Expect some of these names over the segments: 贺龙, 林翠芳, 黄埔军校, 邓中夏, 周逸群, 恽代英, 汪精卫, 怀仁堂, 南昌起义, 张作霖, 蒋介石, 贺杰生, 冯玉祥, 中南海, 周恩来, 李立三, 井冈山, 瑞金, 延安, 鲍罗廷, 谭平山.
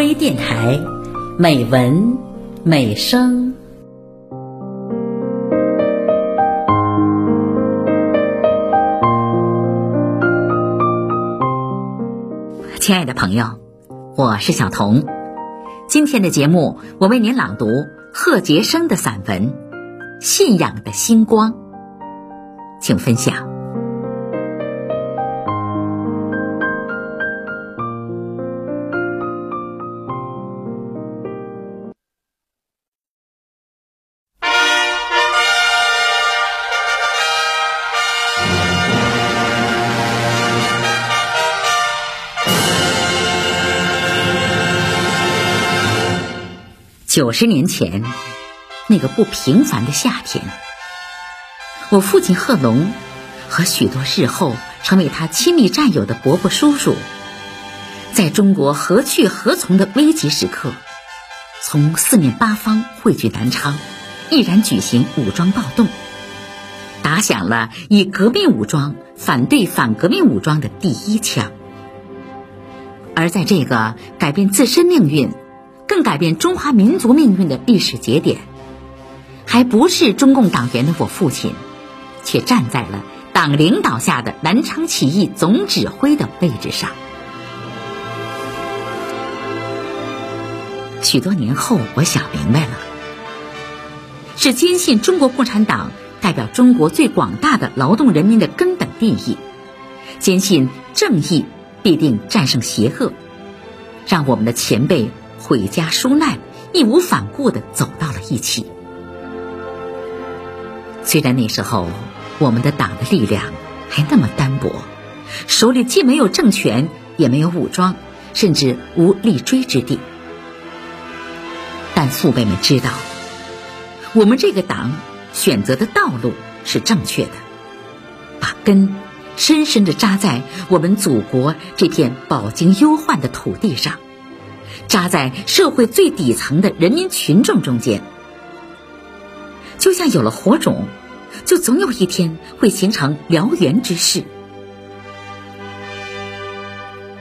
微电台，美文美声。亲爱的朋友，我是小彤。今天的节目，我为您朗读贺杰生的散文《信仰的星光》，请分享。90年前，那个不平凡的夏天，我父亲贺龙和许多日后成为他亲密战友的伯伯叔叔，在中国何去何从的危急时刻，从四面八方汇聚南昌，毅然举行武装暴动，打响了以革命武装反对反革命武装的第一枪。而在这个改变自身命运，更改变中华民族命运的历史节点，还不是中共党员的我父亲，却站在了党领导下的南昌起义总指挥的位置上。许多年后，我想明白了，是坚信中国共产党代表中国最广大的劳动人民的根本利益，坚信正义必定战胜邪恶，让我们的前辈毁家纾难，义无反顾地走到了一起。虽然那时候我们的党的力量还那么单薄，手里既没有政权，也没有武装，甚至无立锥之地，但父辈们知道，我们这个党选择的道路是正确的，把根深深地扎在我们祖国这片饱经忧患的土地上，扎在社会最底层的人民群众中间，就像有了火种，就总有一天会形成燎原之势。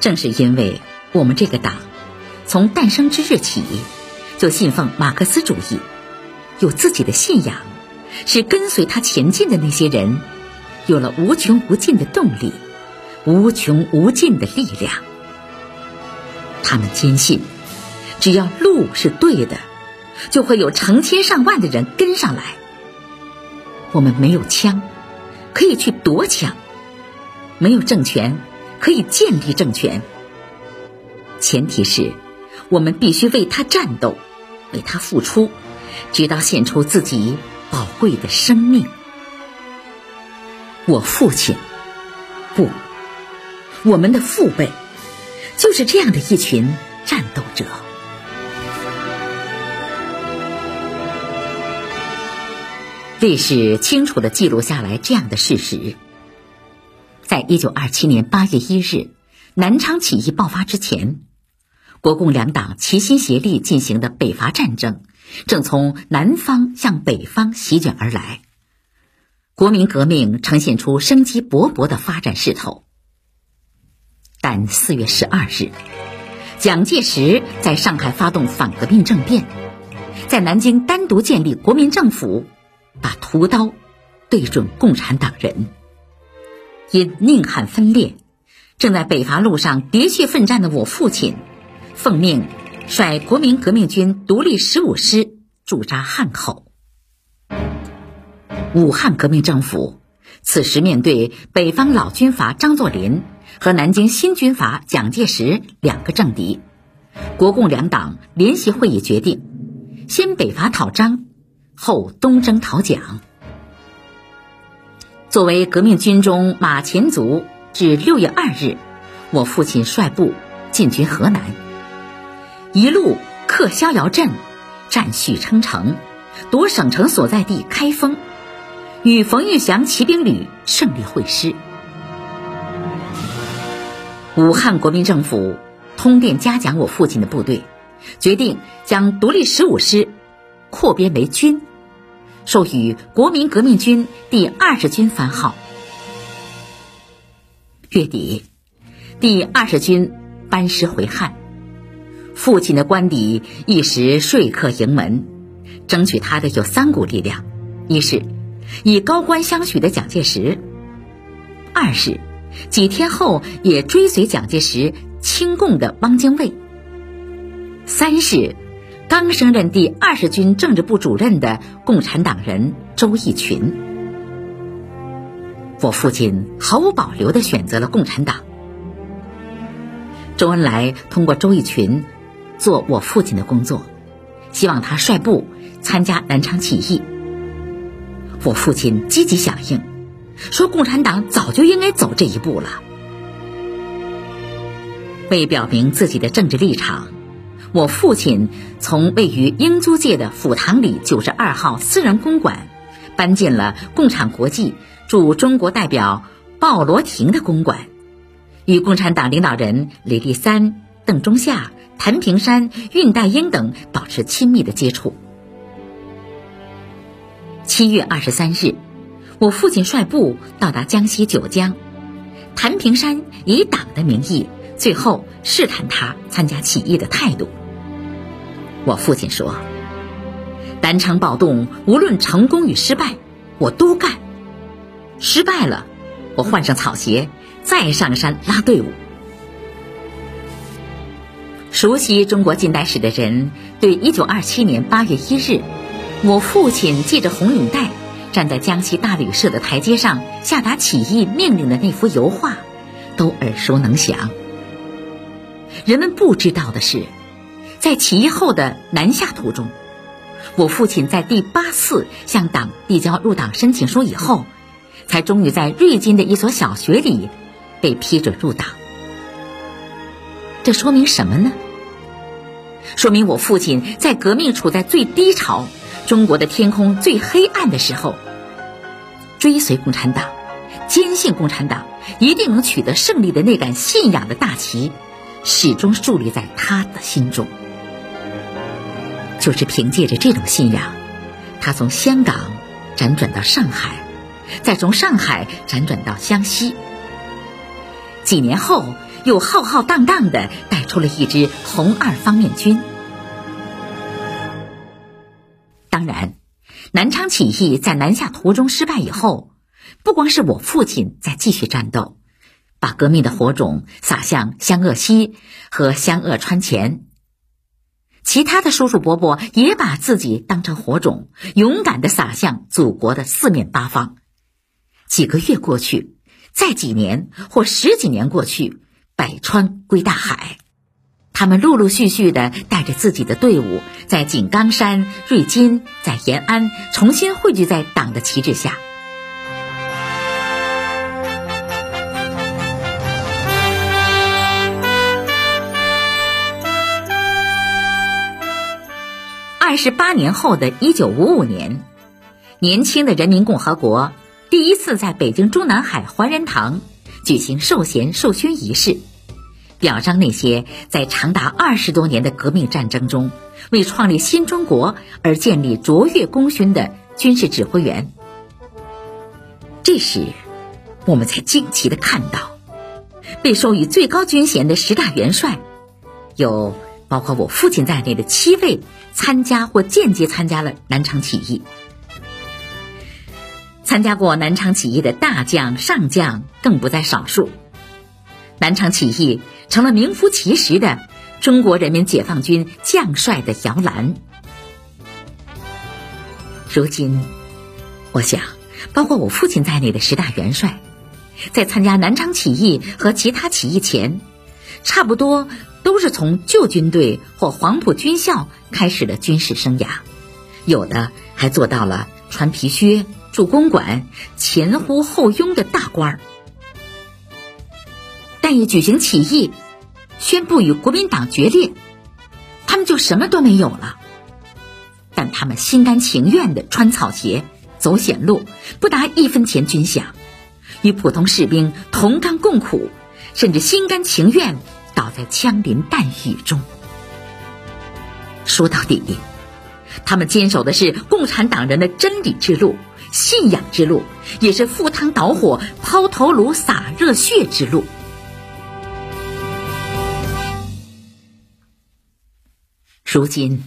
正是因为我们这个党从诞生之日起就信奉马克思主义，有自己的信仰，使跟随他前进的那些人有了无穷无尽的动力，无穷无尽的力量。他们坚信，只要路是对的，就会有成千上万的人跟上来。我们没有枪，可以去夺枪；没有政权，可以建立政权。前提是，我们必须为他战斗，为他付出，直到献出自己宝贵的生命。我父亲，不，我们的父辈，就是这样的一群战斗者。历史清楚地记录下来这样的事实：在1927年8月1日南昌起义爆发之前，国共两党齐心协力进行的北伐战争正从南方向北方席卷而来，国民革命呈现出生机勃勃的发展势头。但4月12日，蒋介石在上海发动反革命政变，在南京单独建立国民政府，把屠刀对准共产党人。因宁汉分裂，正在北伐路上喋血奋战的我父亲，奉命率国民革命军独立15师驻扎汉口。武汉革命政府此时面对北方老军阀张作霖和南京新军阀蒋介石两个政敌，国共两党联席会议决定，先北伐讨张，后东征讨蒋。作为革命军中马前卒，至6月2日，我父亲率部进军河南，一路克逍遥镇，占许昌城，夺省城所在地开封，与冯玉祥骑兵旅胜利会师。武汉国民政府通电嘉奖我父亲的部队，决定将独立15师扩编为军，授予国民革命军第20军番号。月底，第20军班师回汉，父亲的官邸一时说客盈门，争取他的有三股力量：一是以高官相许的蒋介石；二是几天后也追随蒋介石亲共的汪精卫；三是刚升任第20军政治部主任的共产党人周逸群。我父亲毫无保留地选择了共产党。周恩来通过周逸群做我父亲的工作，希望他率部参加南昌起义。我父亲积极响应，说共产党早就应该走这一步了。为表明自己的政治立场，我父亲从位于英租界的府堂里92号私人公馆搬进了共产国际驻中国代表鲍罗廷的公馆，与共产党领导人李立三、邓中夏、谭平山、恽代英等保持亲密的接触。7月23日，我父亲率部到达江西九江，谭平山以党的名义最后试探他参加起义的态度。我父亲说，南昌暴动无论成功与失败，我都干，失败了我换上草鞋再上山拉队伍。熟悉中国近代史的人对1927年8月1日我父亲系着红领带站在江西大旅社的台阶上下达起义命令的那幅油画都耳熟能详。人们不知道的是，在起义后的南下途中，我父亲在第8次向党递交入党申请书以后，才终于在瑞金的一所小学里被批准入党。这说明什么呢？说明我父亲在革命处在最低潮、中国的天空最黑暗的时候，追随共产党，坚信共产党一定能取得胜利的那杆信仰的大旗，始终树立在他的心中。就是凭借着这种信仰，他从香港辗转到上海，再从上海辗转到湘西，几年后又浩浩荡荡地带出了一支红二方面军。当然，南昌起义在南下途中失败以后，不光是我父亲在继续战斗，把革命的火种撒向湘鄂西和湘鄂川黔，其他的叔叔伯伯也把自己当成火种，勇敢地撒向祖国的四面八方。几个月过去，再几年或十几年过去，百川归大海，他们陆陆续续地带着自己的队伍，在井冈山、瑞金、在延安重新汇聚在党的旗帜下。28年后的1955年，年轻的人民共和国第一次在北京中南海怀仁堂举行授衔授勋仪式，表彰那些在长达20多年的革命战争中为创立新中国而建立卓越功勋的军事指挥员。这时我们才惊奇地看到，被授予最高军衔的10大元帅有包括我父亲在内的7位参加或间接参加了南昌起义。参加过南昌起义的大将、上将更不在少数。南昌起义成了名副其实的中国人民解放军将帅的摇篮。如今，我想，包括我父亲在内的10大元帅，在参加南昌起义和其他起义前，差不多都是从旧军队或黄埔军校开始的军事生涯，有的还做到了穿皮靴、住公馆、前呼后拥的大官儿。但一举行起义，宣布与国民党决裂，他们就什么都没有了。但他们心甘情愿地穿草鞋、走险路，不拿1分钱军饷，与普通士兵同甘共苦，甚至心甘情愿倒在枪林弹雨中。说到底，他们坚守的是共产党人的真理之路、信仰之路，也是赴汤蹈火、抛头颅洒热血之路。如今，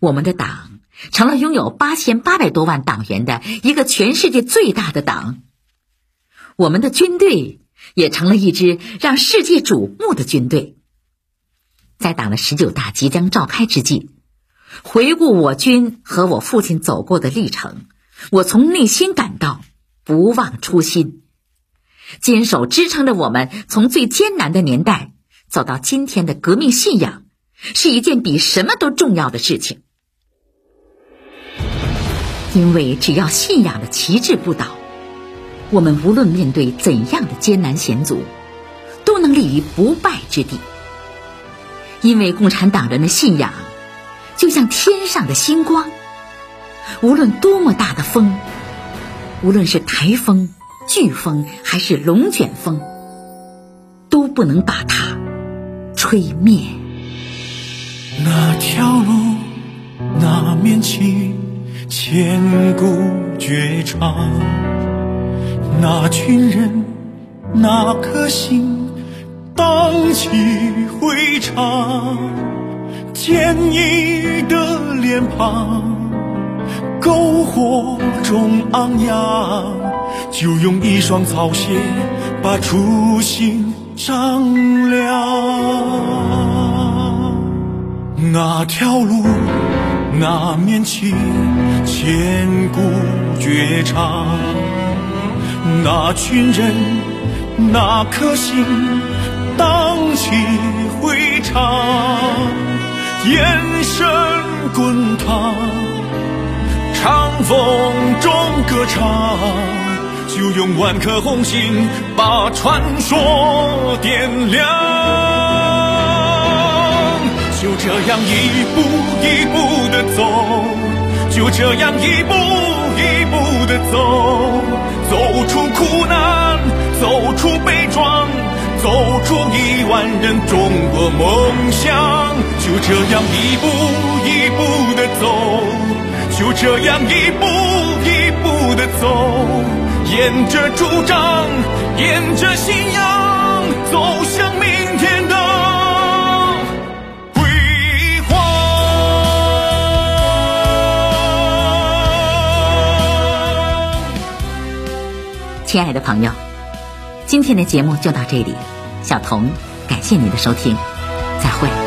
我们的党成了拥有8800多万党员的一个全世界最大的党，我们的军队也成了一支让世界瞩目的军队。在党的19大即将召开之际，回顾我军和我父亲走过的历程，我从内心感到不忘初心，坚守支撑着我们从最艰难的年代走到今天的革命信仰，是一件比什么都重要的事情。因为只要信仰的旗帜不倒，我们无论面对怎样的艰难险阻，都能立于不败之地。因为共产党人的信仰就像天上的星光，无论多么大的风，无论是台风、飓风还是龙卷风，都不能把它吹灭。那条路，那面旗，千古绝唱，那群人，那颗心，荡气回肠。坚毅的脸庞，篝火中昂扬，就用一双草鞋把初心丈量。那条路，那面旗，千古绝唱，那群人，那颗心，荡气回肠，眼神滚烫，长风中歌唱，就用万颗红心把传说点亮。就这样一步一步的走，就这样一步一步的走，走出苦难，走出悲壮，走出10000人中国梦想。就这样一步一步的走，就这样一步一步的走，沿着主张，沿着信仰，走向明天的辉煌。亲爱的朋友，今天的节目就到这里，小彤感谢您的收听，再会。